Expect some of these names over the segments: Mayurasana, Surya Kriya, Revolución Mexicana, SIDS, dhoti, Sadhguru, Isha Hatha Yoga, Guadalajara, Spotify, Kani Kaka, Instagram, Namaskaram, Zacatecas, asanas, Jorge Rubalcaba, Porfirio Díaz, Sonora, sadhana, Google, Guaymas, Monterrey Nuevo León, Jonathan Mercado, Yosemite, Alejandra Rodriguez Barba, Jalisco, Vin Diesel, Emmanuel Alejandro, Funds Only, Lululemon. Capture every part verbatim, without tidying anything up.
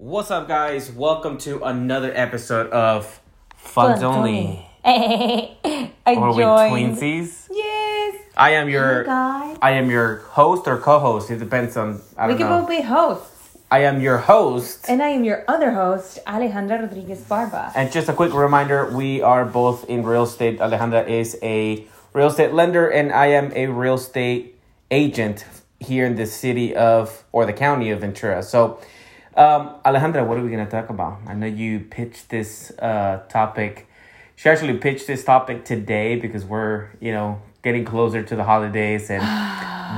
What's up, guys? Welcome to another episode of Funds Only. Hey, I Are we twinsies? Yes. I am your. Oh, I am your host or co-host. It depends on. I don't we can know. both be hosts. I am your host, and I am your other host, Alejandra Rodriguez Barba. And just a quick reminder: we are both in real estate. Alejandra is a real estate lender, and I am a real estate agent here in the city of or the county of Ventura. So. Um, Alejandra, what are we going to talk about? I know you pitched this uh, topic. She actually pitched this topic today because we're, you know, getting closer to the holidays. And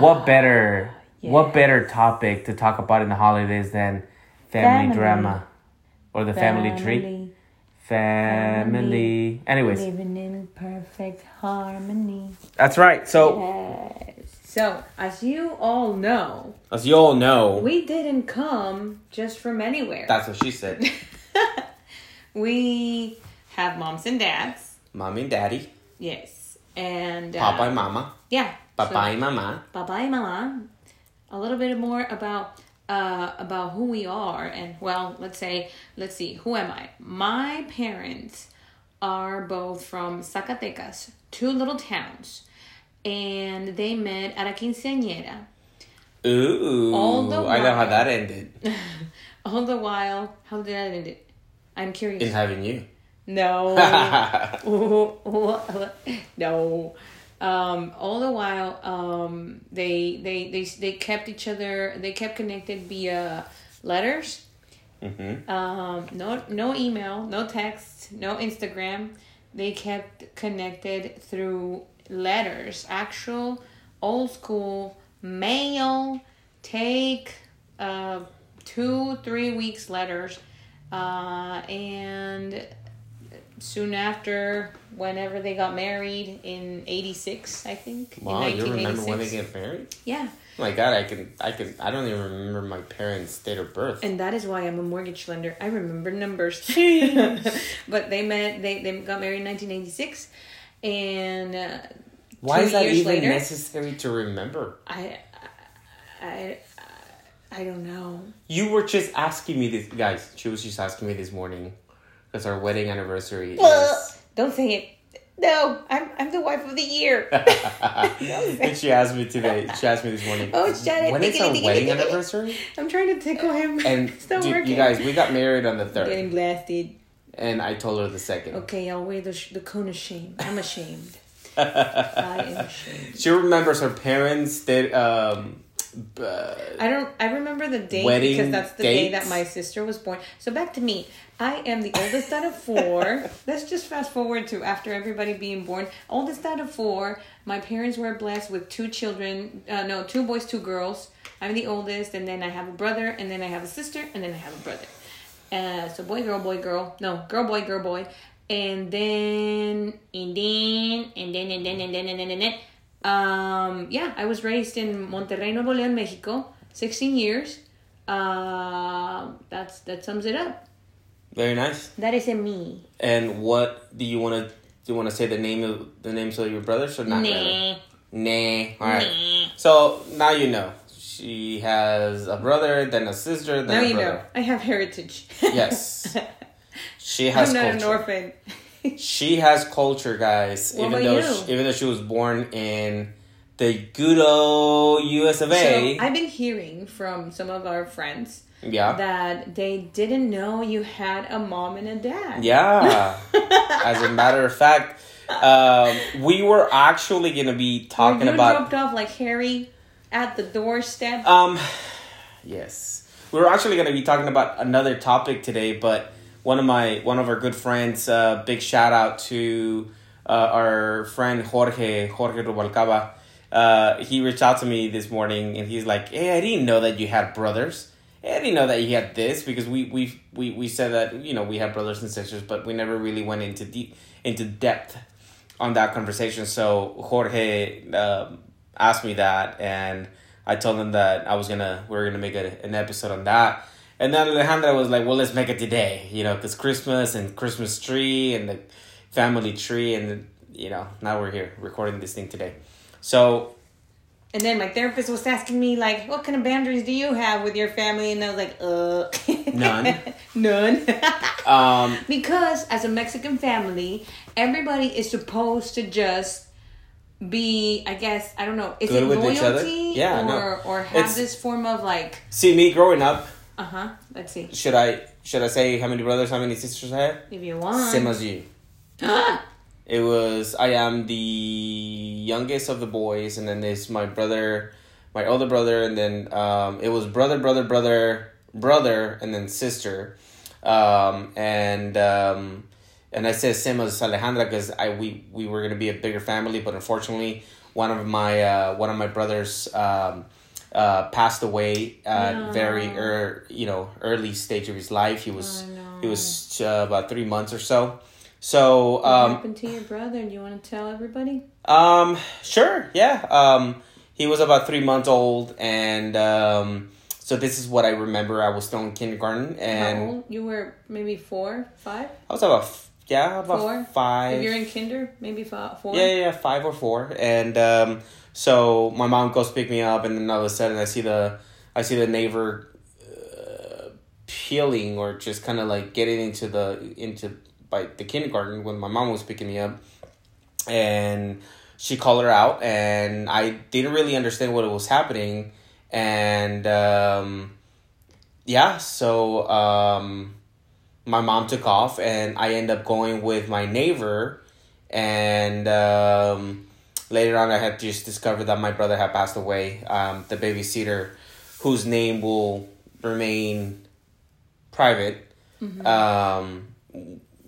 what better, yes. what better topic to talk about in the holidays than family, family. drama or the family, family tree? Family. family. Anyways. Living in perfect harmony. That's right. So. Yes. So, as you all know... As you all know... We didn't come just from anywhere. That's what she said. We have moms and dads. Mommy and daddy. Yes. And... Uh, Papa and mama. Yeah. Papa so, and mama. Papa and mama. A little bit more about uh, about who we are. And, well, let's say... Let's see. Who am I? My parents are both from Zacatecas. Two little towns. And they met at a quinceañera. Ooh. All the while, I know how that ended. All the while. How did that end it? I'm curious. In having you. No. No. Um, all the while, um, they, they, they, they kept each other, they kept connected via letters. Mm-hmm. Um, no, no email, no text, no Instagram. They kept connected through... letters, actual old school mail, take uh two three weeks letters, uh and soon after, whenever they got married in eighty-six, I think. Wow, you remember when they get married? Yeah. Oh my God, I can, I can, I don't even remember my parents' date of birth. And that is why I'm a mortgage lender. I remember numbers. But they met. They they got married in nineteen eighty-six. And uh, why is that even later, necessary to remember? I, I, I, I don't know. You were just asking me this, guys. She was just asking me this morning because our wedding anniversary well, is. Don't say it. No, I'm I'm the wife of the year. And she asked me today. She asked me this morning. Oh, shut it! When is our wedding anniversary? I'm trying to tickle him. And it's not working. You guys, we got married on the third. Getting blasted. And I told her the second. Okay, I'll wear the sh- the cone of shame. I'm ashamed. I am ashamed. She remembers her parents did. Um, uh, I don't. I remember the date because that's the dates. Day that my sister was born. So back to me. I am the oldest out of four. Let's just fast forward to after everybody being born. Oldest out of four. My parents were blessed with two children. Uh, no, two boys, two girls. I'm the oldest, and then I have a brother, and then I have a sister, and then I have a brother. Uh, so boy, girl, boy, girl. No, girl, boy, girl, boy. And then, and then, and then, and then, and then, and then, and then. Um, yeah, I was raised in Monterrey, Nuevo León, Mexico. sixteen years. Uh, that's that sums it up. Very nice. That is a me. And what do you want to do? You want to say the name of the names of your brothers or not? Nah. Really? Nah. All right. Nah. So now you know. She has a brother, then a sister, then now a brother. Now you know. I have heritage. Yes. She has culture. I'm not culture. an orphan. She has culture, guys. What even though she, even though she was born in the good old U S of A. So I've been hearing from some of our friends yeah. that they didn't know you had a mom and a dad. Yeah. As a matter of fact, um, we were actually going to be talking you about... You dropped off like Harry... At the doorstep. Um, yes, we were actually going to be talking about another topic today, but one of my one of our good friends. Uh, big shout out to uh, our friend Jorge Jorge Rubalcaba. Uh, he reached out to me this morning, and he's like, "Hey, I didn't know that you had brothers. Hey, I didn't know that you had this because we we we we said that you know we had brothers and sisters, but we never really went into deep into depth on that conversation." So Jorge. Uh, asked me that, and I told them that I was gonna we were gonna make a, an episode on that. And then Alejandra was like, well, let's make it today, you know, because Christmas and Christmas tree and the family tree, and you know, now we're here recording this thing today. So And then my therapist was asking me, like, what kind of boundaries do you have with your family? And I was like, uh. None. None. um, because as a Mexican family, everybody is supposed to just be, I guess, I don't know. Is it loyalty? Yeah, or, no. or have it's, this form of, like. See, me growing up. Uh-huh. Let's see. Should I should I say how many brothers, how many sisters I have? If you want. Same as you. It was, I am the youngest of the boys, and then there's my brother, my older brother, and then um, it was brother, brother, brother, brother, and then sister. Um, and um, and I said same as Alejandra because I we, we were going to be a bigger family, but unfortunately, one of my uh, one of my brothers um, uh, passed away at no. very er, you know early stage of his life. He was oh, no. he was uh, about three months or so. So, um, what happened to your brother? And you want to tell everybody? Um, sure. Yeah. Um, he was about three months old. And, um, so this is what I remember. I was still in kindergarten and how old? You were maybe four, five. I was about, yeah, about four? five. If you're in kinder, maybe five, four. Yeah, yeah, yeah. Five or four. And, um, so my mom goes pick me up and then all of a sudden I see the, I see the neighbor, uh, peeling or just kind of like getting into the, into by the kindergarten when my mom was picking me up, and she called her out and I didn't really understand what was happening. And, um, yeah, so, um, my mom took off and I ended up going with my neighbor. And, um, later on I had just discovered that my brother had passed away. Um, the babysitter whose name will remain private. Mm-hmm. Um,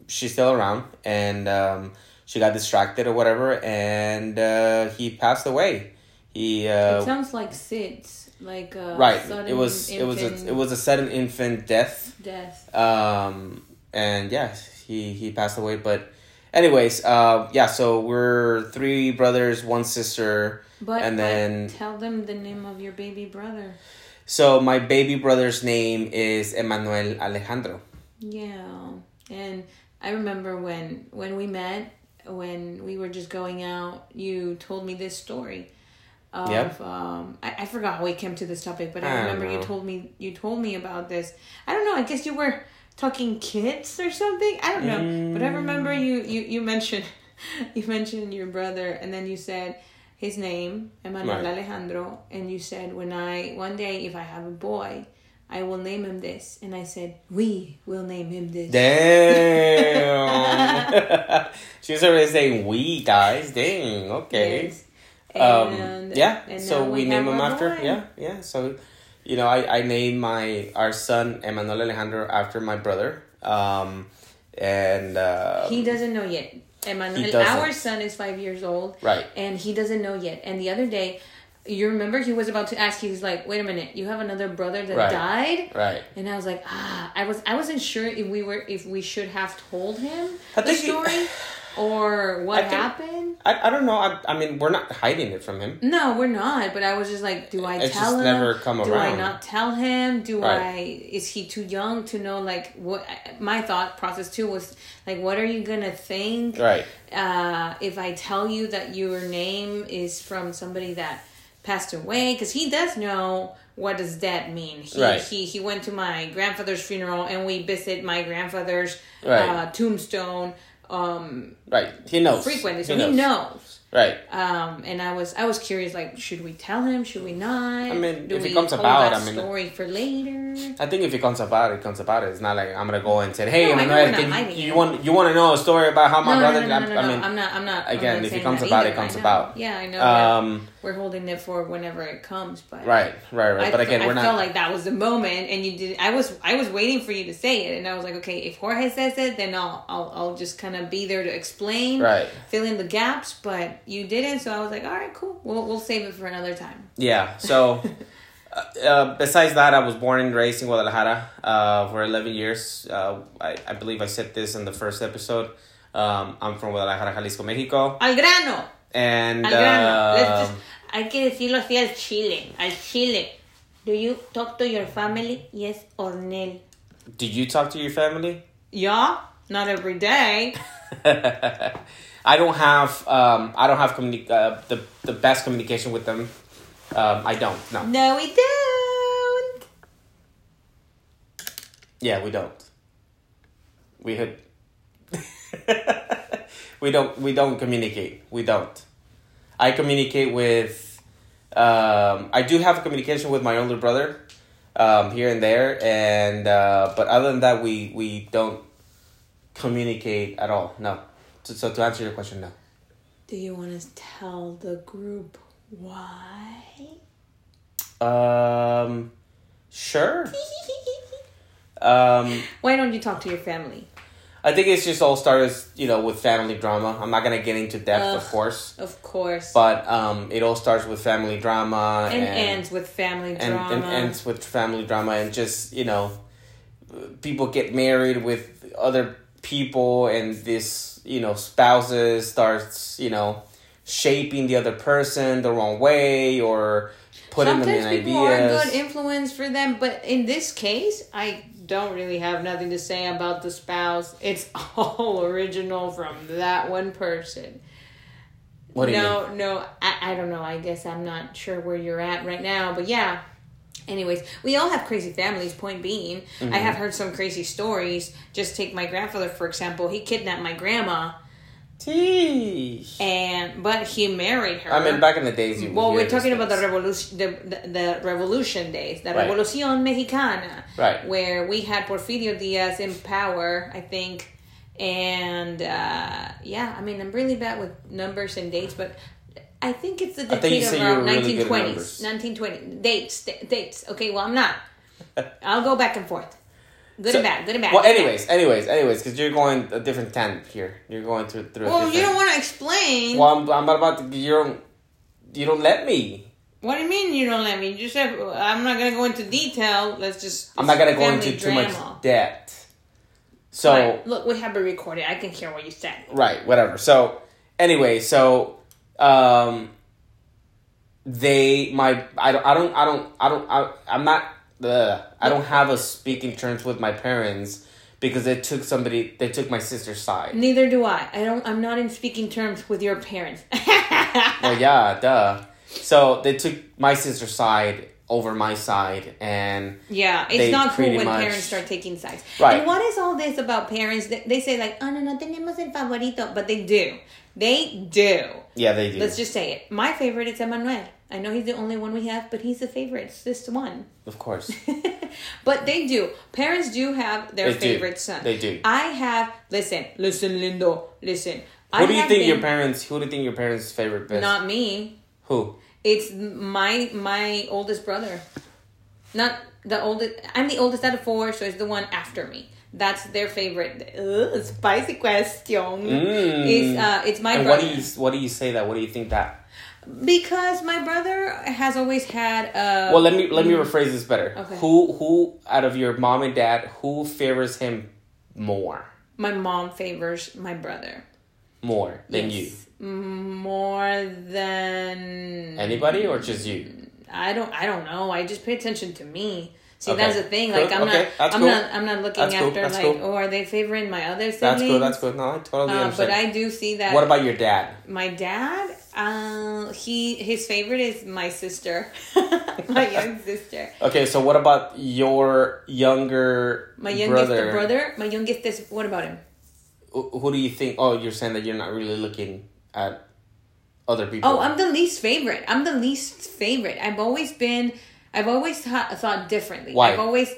she's still around and um, she got distracted or whatever and uh, he passed away. He uh, it sounds like S I D S, like a right. Sudden it was infant. it was a it was a sudden infant death. Death. Um and yeah, he he passed away. But anyways, uh yeah. So we're three brothers, one sister, but and then tell them the name of your baby brother. So my baby brother's name is Emmanuel Alejandro. Yeah, and. I remember when, when we met, when we were just going out, you told me this story of, yep. um, I, I forgot how we came to this topic, but I, I remember you told me, you told me about this. I don't know. I guess you were talking kids or something. I don't know. Mm. But I remember you, you, you mentioned, you mentioned your brother and then you said his name, Emmanuel right. Alejandro. And you said, when I, one day, if I have a boy, I will name him this. And I said, we will name him this. Damn. She was already saying we, guys. Dang. Okay. Yes. And, um, yeah. And so we, we name him after. Boy. Yeah. Yeah. So, you know, I, I named my our son, Emmanuel Alejandro, after my brother. Um, and uh, he doesn't know yet. Emmanuel, our son is five years old. Right. And he doesn't know yet. And the other day, you remember he was about to ask you, he's like, wait a minute, you have another brother that right. died? Right. And I was like, ah, I was I wasn't sure if we were if we should have told him I the story you, or what I happened. Think, I I don't know. I I mean we're not hiding it from him. No, we're not, but I was just like, do I it's tell just him? Never come do around. I not tell him? Do right. I is he too young to know like what my thought process too was like what are you gonna think? Right. Uh if I tell you that your name is from somebody that passed away, because he does know what does that mean. He, right. he he went to my grandfather's funeral and we visit my grandfather's right. uh, tombstone. Um, right, he knows frequently. So he, he knows. knows. Right. Um, and I was I was curious, like, should we tell him? Should we not? I mean, do if it comes about, I mean, story for later. I think if it comes about, it comes about. It's not like I'm gonna go and say, hey, no, Emmanuel, I I think you, you want you want to know a story about how my no, brother? No, no, no, no, I, no, no. I mean, I'm not. I'm not. Again, I'm not if it comes about, either. it comes about. Yeah, I know. Um, we're holding it for whenever it comes, but right, right, right. I, but again, I we're not. I felt like that was the moment, and you did. I was I was waiting for you to say it, and I was like, okay, if Jorge says it, then I'll I'll I'll just kind of be there to explain, right, fill in the gaps, but. You didn't, so I was like, all right, cool. We'll we'll save it for another time. Yeah. So, uh, besides that, I was born and raised in Guadalajara uh, for eleven years. Uh, I I believe I said this in the first episode. Um, I'm from Guadalajara, Jalisco, Mexico. Al grano. And. Al grano. Uh, Let's just. Hay que decirlo así al chile. Al chile. Do you talk to your family? Yes or no? Do you talk to your family? Yeah, not every day. I don't have um I don't have communi- uh, the the best communication with them. Um, I don't, no. No, we don't. Yeah, we don't. We had... we don't we don't communicate. We don't. I communicate with... Um, I do have communication with my older brother um, here and there, and uh, but other than that, we, we don't communicate at all, no. So, so to answer your question, no. Do you want to tell the group why? Um, sure. um, why don't you talk to your family? I think it's just all started, you know, with family drama. I'm not going to get into depth, Ugh, of course. Of course. But um, it all starts with family drama. And, and ends with family and, drama. And ends with family drama. And just, you know, people get married with other people, and this, you know, spouses starts, you know, shaping the other person the wrong way or putting Sometimes them in ideas. Sometimes people are a good influence for them, but in this case, I don't really have nothing to say about the spouse. It's all original from that one person. What do no, you mean? No, no, I, I don't know. I guess I'm not sure where you're at right now, but yeah. Anyways, we all have crazy families, point being. Mm-hmm. I have heard some crazy stories. Just take my grandfather, for example. He kidnapped my grandma. Jeez. And, but he married her. I mean, back in the days. You well, we're talking about the revolution, the, the, the revolution days. The right. Revolución Mexicana. Right. Where we had Porfirio Díaz in power, I think. And, uh, yeah, I mean, I'm really bad with numbers and dates, but... I think it's the decade of around nineteen twenties. Really nineteen twenty. Dates. D- dates. Okay, well, I'm not. I'll go back and forth. Good so, and bad. Good and bad. Well, anyways, anyways, anyways, because you're going a different tangent here. You're going through... through well, a different... you don't want to explain. Well, I'm, I'm about to... You don't, you don't let me. What do you mean you don't let me? You said, I'm not going to go into detail. Let's just... I'm not going to go into drama. Too much depth. So... Right. Look, we have it recorded. I can hear what you said. Right, whatever. So, anyway, so... Um, they, my, I don't, I don't, I don't, I don't, I, I'm not, ugh, I don't have a speaking terms with my parents because they took somebody, they took my sister's side. Neither do I. I don't, I'm not in speaking terms with your parents. Well, yeah, duh. So they took my sister's side over my side, and yeah, it's not cool when much... parents start taking sides. Right. And what is all this about parents? They, they say like, oh, no, no tenemos el favorito, but they do. They do. Yeah, they do. Let's just say it. My favorite is Emmanuel. I know he's the only one we have, but he's the favorite. It's this one. Of course. But they do. Parents do have their they favorite do. son. They do. I have... Listen. Listen, Lindo. Listen. Who I do you think been, your parents... Who do you think your parents' favorite best? Not me. Who? It's my my oldest brother. Not the oldest... I'm the oldest out of four, so it's the one after me. That's their favorite. Ugh, spicy question. Mm. It's, uh, it's my and brother. What do, you, what do you say that? What do you think that? Because my brother has always had a... Well, let me let me rephrase this better. Okay. Who, who out of your mom and dad, who favors him more? My mom favors my brother. More than yes. you? More than... Anybody or just you? I don't, I don't know. I just pay attention to me. See, okay. That's the thing. Like, I'm okay. not, I'm cool. not, I'm not looking that's after cool. like, cool. oh, are they favoring my other siblings? That's good. That's good. No, I totally uh, understand. But I do see that. What about your dad? My dad, uh, he his favorite is my sister, my young sister. Okay, so what about your younger? My youngest brother? brother. My youngest is. What about him? Who do you think? Oh, you're saying that you're not really looking at other people. Oh, I'm the least favorite. I'm the least favorite. I've always been. I've always th- thought differently. Why? I've always...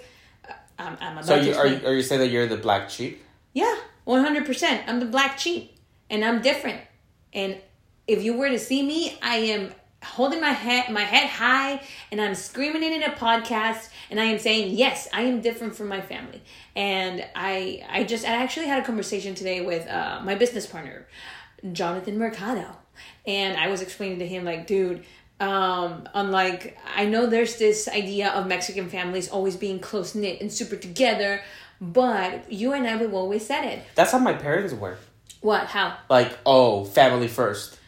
Uh, I'm, I'm about so you, are, you, are you saying that you're the black sheep? Yeah, one hundred percent. I'm the black sheep. And I'm different. And if you were to see me, I am holding my head, my head high, and I'm screaming it in a podcast, and I am saying, yes, I am different from my family. And I I just... I actually had a conversation today with uh, my business partner, Jonathan Mercado. And I was explaining to him, like, dude... Um, unlike, I know there's this idea of Mexican families always being close-knit and super together, but you and I, we've always said it. That's how my parents were. What? How? Like, oh, family first.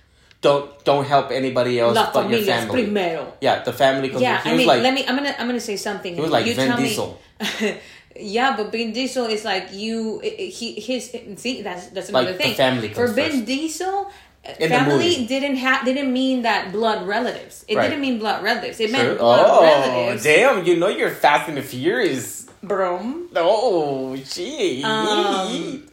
Don't don't help anybody else La but your family. Primero. Yeah, the family comes yeah, first. Yeah, I mean, like, let me, I'm gonna, I'm gonna say something. He was like you Vin Diesel. Me, yeah, but Vin Diesel is like you, he, his, see, that's, that's another like thing. The family comes For Vin first. Diesel... In family didn't have didn't mean that blood relatives. It right. didn't mean blood relatives. It True. meant blood oh, relatives. Oh, damn! You know you're Fast and the Furious, bro. Oh, gee. Um,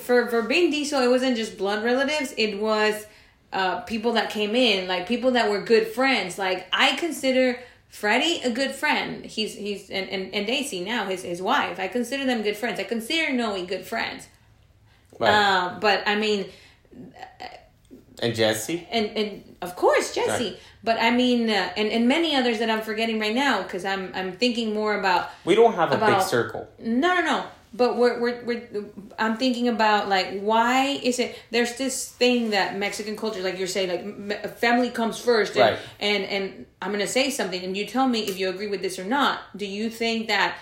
for for being diesel, it wasn't just blood relatives. It was uh, people that came in, like people that were good friends. Like I consider Freddie a good friend. He's he's and, and, and Daisy now, his his wife. I consider them good friends. I consider Noe good friends. Right. Uh, but I mean. And Jesse? And, and of course, Jesse. Right. But I mean, uh, and, and many others that I'm forgetting right now because I'm I'm thinking more about... We don't have about, a big circle. No, no, no. But we're, we're, we're, I'm thinking about, like, why is it... There's this thing that Mexican culture, like you're saying, like, family comes first. And, right. And, and I'm going to say something, and you tell me if you agree with this or not. Do you think that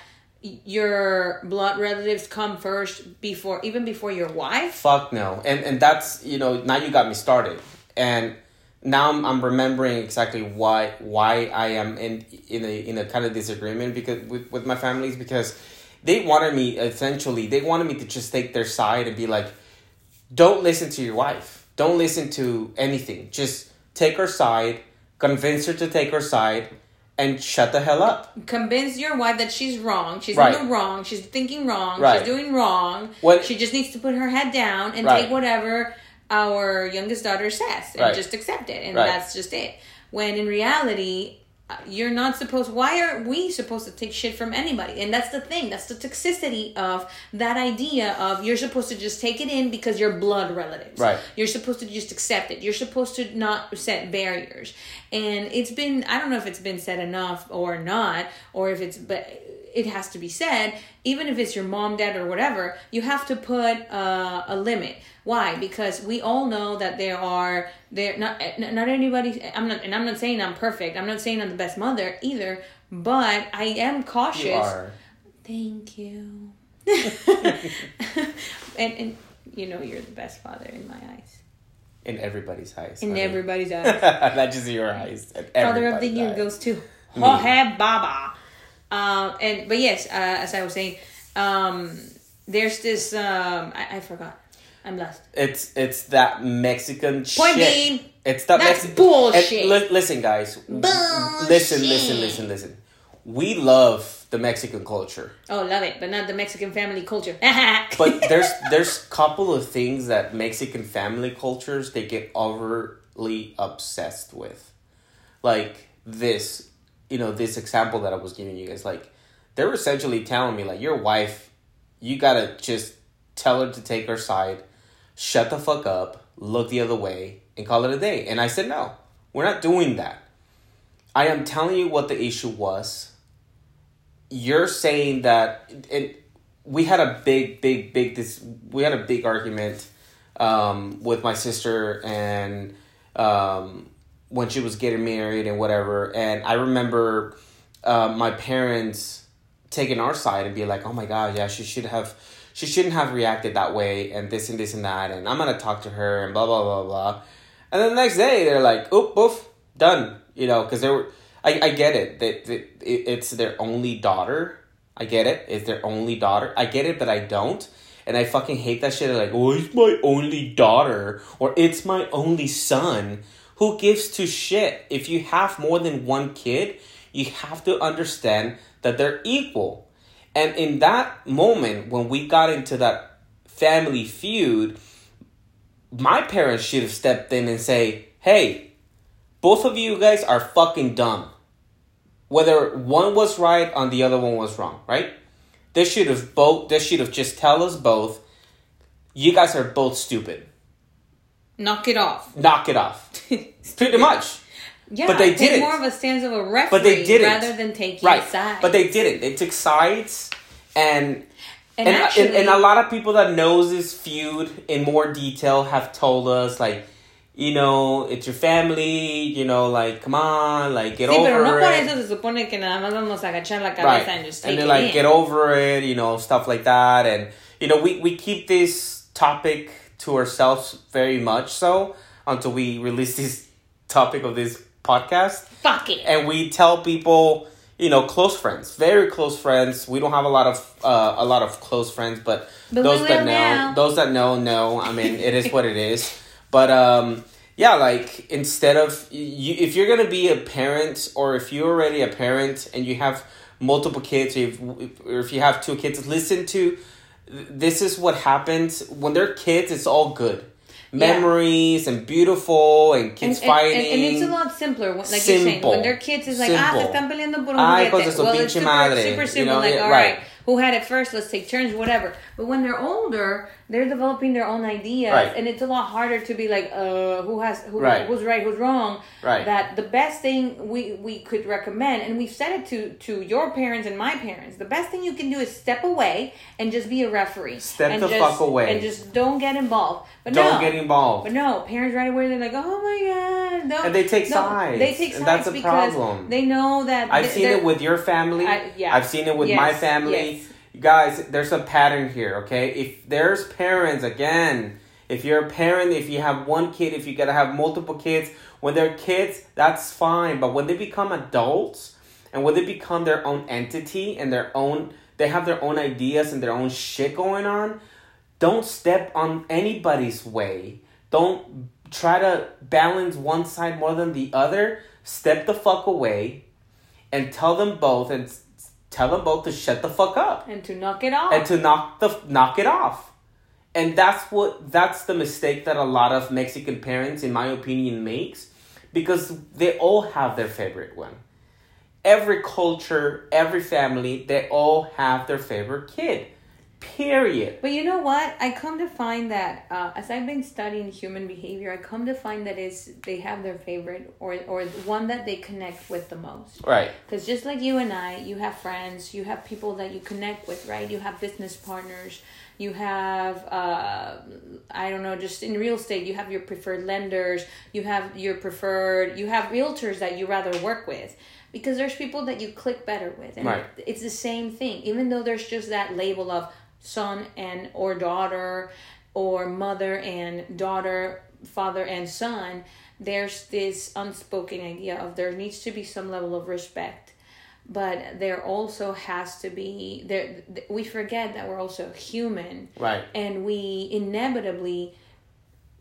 your blood relatives come first before even before your wife? Fuck no. And and that's, you know, now you got me started. And now I'm, I'm remembering exactly why why I am in in a in a kind of disagreement because with, with my families, because they wanted me essentially they wanted me to just take their side and be like, don't listen to your wife. Don't listen to anything. Just take her side, convince her to take her side. And shut the hell up. Convince your wife that she's wrong. She's right. in the wrong. She's thinking wrong. Right. She's doing wrong. When, she just needs to put her head down and right. take whatever our youngest daughter says and right. just accept it. And right. that's just it. When in reality, you're not supposed... Why are we supposed to take shit from anybody? And that's the thing. That's the toxicity of that idea of you're supposed to just take it in because you're blood relatives. Right. You're supposed to just accept it. You're supposed to not set barriers. And it's been... I don't know if it's been said enough or not, or if it's... But it has to be said. Even if it's your mom, dad, or whatever, you have to put uh, a limit. Why? Because we all know that there are... There not not anybody. I'm not, and I'm not saying I'm perfect. I'm not saying I'm the best mother either. But I am cautious. You are. Thank you. and and you know you're the best father in my eyes. In everybody's eyes. In honey. everybody's eyes. Not just your eyes. Father of the year eyes. goes to Jorge Baba. Um and but yes, uh, as I was saying, um, there's this. Um, I, I forgot. I'm lost. It's it's that Mexican Point shit. Being. It's that That's Mexi- bullshit. And li- listen, guys. Bullshit. Listen, listen, listen, listen. We love the Mexican culture. Oh, love it, but not the Mexican family culture. But there's there's couple of things that Mexican family cultures they get overly obsessed with, like this. You know, this example that I was giving you guys. Like, they were essentially telling me, like, your wife, you gotta just tell her to take her side. Shut the fuck up, look the other way, and call it a day. And I said, no, we're not doing that. I am telling you what the issue was. You're saying that it, we had a big, big, big, this, we had a big argument um, with my sister and um, when she was getting married and whatever. And I remember uh, my parents taking our side and be like, oh my God, yeah, she should have... She shouldn't have reacted that way and this and this and that and I'm going to talk to her and blah, blah, blah, blah. And then the next day they're like, oop, oof, done. You know, because they were, I, I get it. They, they, it's their only daughter. I get it. It's their only daughter. I get it, but I don't. And I fucking hate that shit. They're like, oh, it's my only daughter or it's my only son. Who gives two shit? If you have more than one kid, you have to understand that they're equal. And in that moment, when we got into that family feud, my parents should have stepped in and say, hey, both of you guys are fucking dumb. Whether one was right and the other one was wrong, right? They should have both, they should have just tell us both, you guys are both stupid. Knock it off. Knock it off. Pretty much. Yeah, but they take didn't. more of a stance of a referee rather than taking right. sides. But they didn't. They took sides, and and, and, actually, and and a lot of people that knows this feud in more detail have told us, like, you know, it's your family, you know, like, come on, like, get sí, over it. Sí, pero no por eso se supone que nada más vamos a agachar la cabeza right. and just take and they're like, in. get over it, you know, stuff like that. And, you know, we, we keep this topic to ourselves very much so until we release this topic of this podcast. Fuck it. And we tell people, you know, close friends, very close friends. We don't have a lot of uh, a lot of close friends, but, but those that know, now. those that know, know. I mean, it is what it is. But um, yeah, like, instead of, you, if you're going to be a parent, or if you're already a parent and you have multiple kids, or, you've, or if you have two kids, listen to, this is what happens when they're kids. It's all good. Memories, yeah. And beautiful, and kids and, fighting. And, and, and it's a lot simpler. When, like simple. You're saying, when they're kids, it's like, simple. ah, se están peleando por un juguete. Well, it's super, madre, super simple. You know, like, yeah, all right. right, who had it first? Let's take turns, whatever. But when they're older, they're developing their own ideas. Right. And it's a lot harder to be like, uh, who has, who, right. who's right, who's wrong. Right. That the best thing we, we could recommend, and we've said it to, to your parents and my parents, the best thing you can do is step away and just be a referee. Step and the just, fuck away. And just don't get involved. But don't no, get involved. But no, parents right away, they're like, oh my God. No, and they take no, sides. They take sides, and that's a because problem. They know that. I've they, seen it with your family. I, yeah. I've seen it with yes, my family. Yes. Guys, there's a pattern here, okay? If there's parents, again, if you're a parent, if you have one kid, if you gotta have multiple kids, when they're kids, that's fine. But when they become adults, and when they become their own entity and their own, they have their own ideas and their own shit going on, don't step on anybody's way. Don't try to balance one side more than the other. Step the fuck away and tell them both and... Tell them both to shut the fuck up. And to knock it off. And to knock the knock it off. And that's what that's the mistake that a lot of Mexican parents, in my opinion, makes. Because they all have their favorite one. Every culture, every family, they all have their favorite kid. Period. But you know what? I come to find that, uh, as I've been studying human behavior, I come to find that is they have their favorite or or one that they connect with the most. Right. Because just like you and I, you have friends, you have people that you connect with, right? You have business partners, you have, uh, I don't know, just in real estate, you have your preferred lenders, you have your preferred, you have realtors that you rather work with. Because there's people that you click better with. And right. It's the same thing. Even though there's just that label of son and or daughter or mother and daughter, father and son, there's this unspoken idea of there needs to be some level of respect. But there also has to be... there. We forget that we're also human. Right. And we inevitably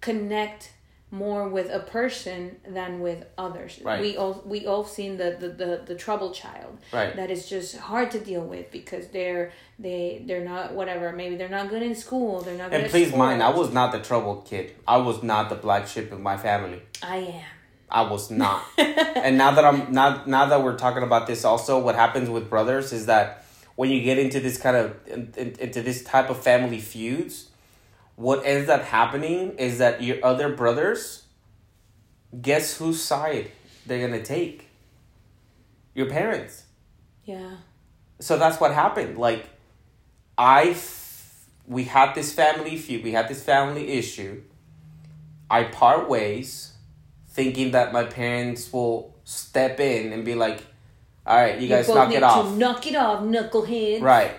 connect more with a person than with others. Right. We all we all seen the, the, the, the troubled child. Right. That is just hard to deal with because they're they they're not whatever. Maybe they're not good in school. They're not. Good and at please school. Mind, I was not the troubled kid. I was not the black sheep in my family. I am. I was not. And now that I'm not now that we're talking about this, also what happens with brothers is that when you get into this kind of in, into this type of family feuds. What ends up happening is that your other brothers, guess whose side they're going to take? Your parents. Yeah. So that's what happened. Like, I, f- we had this family feud. We had this family issue. I part ways thinking that my parents will step in and be like, all right, you, you guys knock it off. To knock it off, knucklehead. Right.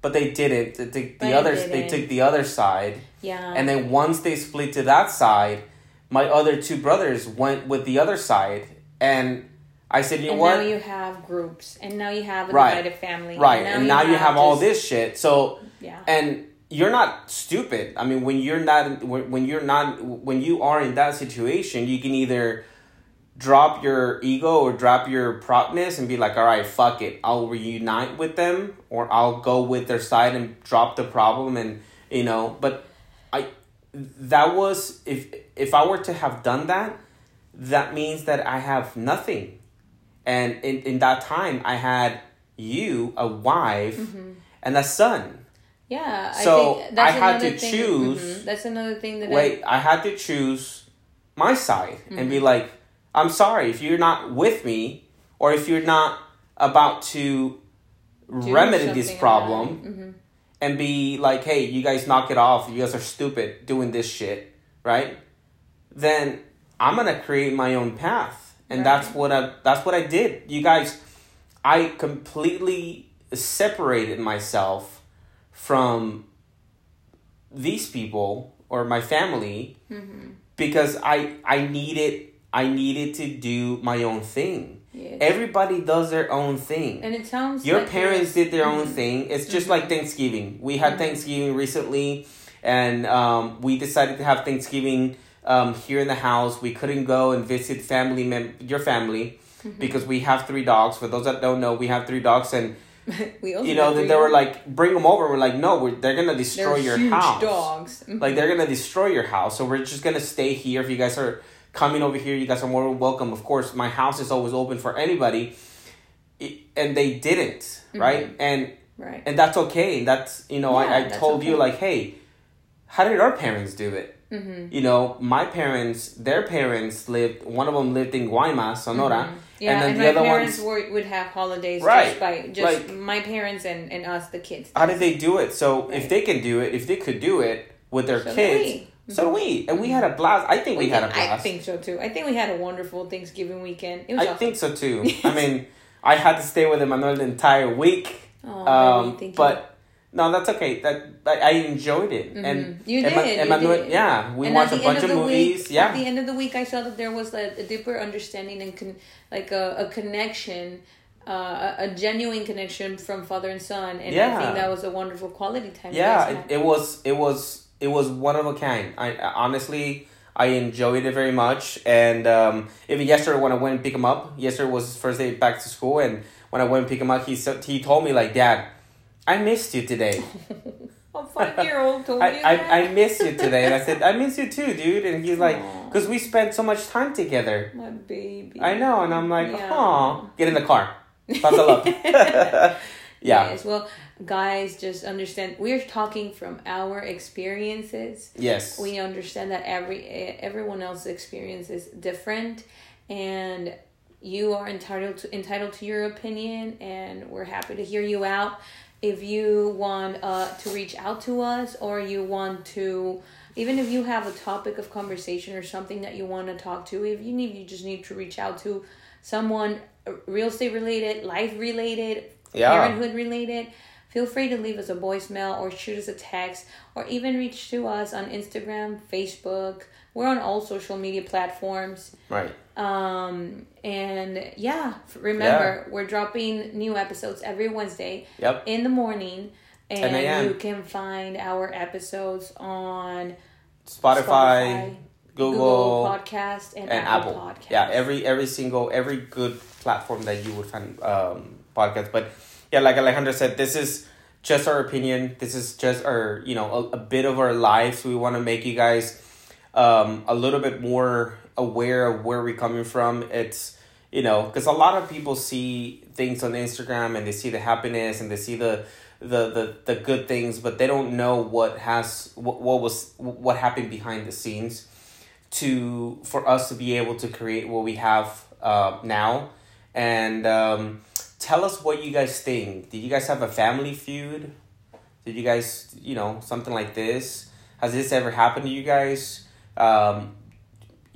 But they didn't. They took the other. They took the other side. Yeah. And then once they split to that side, my other two brothers went with the other side, and I said, "You know what?" Now you have groups, and now you have a divided family, right? And now you have all this shit. So yeah. And you're not stupid. I mean, when you're not, when you're not, when you are in that situation, you can either drop your ego or drop your proudness and be like, all right, fuck it. I'll reunite with them or I'll go with their side and drop the problem. And, you know, but I, that was, if, if I were to have done that, that means that I have nothing. And in, in that time I had you, a wife mm-hmm. and a son. Yeah. So I, think that's I had to thing. choose. Mm-hmm. That's another thing that wait, I, I had to choose my side mm-hmm. and be like, I'm sorry, if you're not with me or if you're not about to do remedy this problem mm-hmm. and be like, hey, you guys knock it off. You guys are stupid doing this shit, right? Then I'm going to create my own path. And right. that's what I that's what I did. You guys, I completely separated myself from these people or my family mm-hmm. because I, I needed... I needed to do my own thing. Yeah, everybody does their own thing. And it sounds Your like parents did their mm-hmm. own thing. It's just mm-hmm. like Thanksgiving. We had mm-hmm. Thanksgiving recently, and um, we decided to have Thanksgiving um, here in the house. We couldn't go and visit family mem- your family mm-hmm. because we have three dogs. For those that don't know, we have three dogs, and we also you know they, they were like, bring them over. We're like, no, we're, they're gonna destroy they're your huge house. Dogs, mm-hmm. like they're gonna destroy your house. So we're just gonna stay here. If you guys are coming over here, you guys are more than welcome. Of course, my house is always open for anybody, it, and they didn't, mm-hmm. right? And right, and that's okay. That's you know, yeah, I, I told okay. you like, hey, how did our parents do it? Mm-hmm. You know, my parents, their parents lived. One of them lived in Guaymas, Sonora. Mm-hmm. Yeah, and, then and the my other parents ones, were, would have holidays right, just by just like, my parents and, and us, the kids. How did they do it? So right. if they can do it, if they could do it with their so kids, do we. so do we. And we had a blast. I think we, we had did, a blast. I think so too. I think we had a wonderful Thanksgiving weekend. It was I awesome. think so too. I mean, I had to stay with Emmanuel the entire week. Oh, um, thank but you. no, that's okay. That I, I enjoyed it. Mm-hmm. And you did. Emma, Emmanuel, you did. Yeah, we and watched a bunch of, of movies. Week, yeah. At the end of the week, I saw that there was a, a deeper understanding and con- like a, a connection, uh, a, a genuine connection from father and son. And yeah. I think that was a wonderful quality time. Yeah, it, it was. It was. It was one of a kind. I, I honestly, I enjoyed it very much. And um, even yesterday when I went and picked him up, yesterday was his first day back to school, and when I went and picked him up, he he told me like, Dad, I missed you today. A five-year-old told you I, that? I, I missed you today. And I said, I miss you too, dude. And he's like, because we spent so much time together. My baby. I know. And I'm like, yeah. Aw. Get in the car. Puzzle up. yeah. Yes. Well, guys, just understand, we're talking from our experiences. Yes. We understand that every everyone else's experience is different. And you are entitled to entitled to your opinion, and we're happy to hear you out. If you want uh, to reach out to us, or you want to, even if you have a topic of conversation or something that you want to talk to, if you need, you just need to reach out to someone real estate related, life related, yeah. parenthood related. Feel free to leave us a voicemail or shoot us a text, or even reach to us on Instagram, Facebook. We're on all social media platforms. Right. Um, and yeah, remember, yeah. we're dropping new episodes every Wednesday yep. in the morning. And ten a m you can find our episodes on Spotify, Spotify Google, Google Podcast, and, and Apple, Apple Podcast. Yeah, every, every single, every good platform that you would find um, podcasts. But yeah, like Alejandra said, this is just our opinion. This is just our, you know, a, a bit of our lives. We want to make you guys um, a little bit more aware of where we're coming from. It's, you know, because a lot of people see things on Instagram and they see the happiness and they see the the the, the good things, but they don't know what has what, what was what happened behind the scenes to for us to be able to create what we have uh, now. And um tell us what you guys think. Did you guys have a family feud? Did you guys, you know, something like this? Has this ever happened to you guys? Um,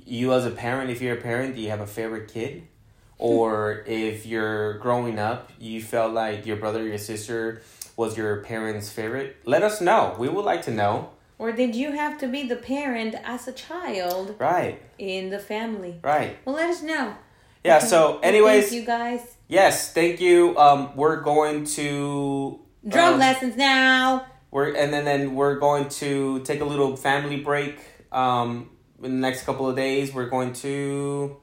you as a parent, if you're a parent, do you have a favorite kid? Or if you're growing up, you felt like your brother or your sister was your parent's favorite? Let us know. We would like to know. Or did you have to be the parent as a child? Right. In the family. Right. Well, let us know. Yeah, so anyways. Thank you guys. Yes, thank you. Um, we're going to drum um, lessons now. We're and then, then we're going to take a little family break. Um, in the next couple of days, we're going to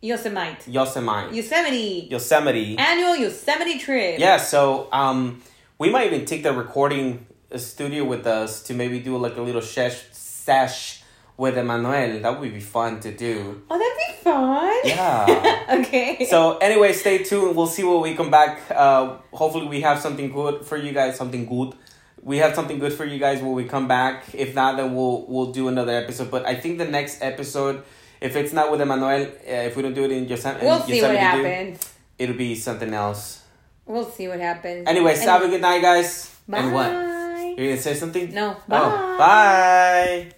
Yosemite. Yosemite. Yosemite. Yosemite. Annual Yosemite trip. Yeah, so um, we might even take the recording studio with us to maybe do like a little sesh sesh. With Emmanuel, that would be fun to do. Oh, that'd be fun. Yeah. Okay. So, anyway, stay tuned. We'll see when we come back. Uh, hopefully, we have something good for you guys. Something good. We have something good for you guys when we come back. If not, then we'll we'll do another episode. But I think the next episode, if it's not with Emmanuel, uh, if we don't do it in Yosemite, we'll see what happens. It'll be something else. We'll see what happens. Anyways, anyway. Have a good night, guys. Bye. And what? You're gonna say something? No. Bye. Oh, bye.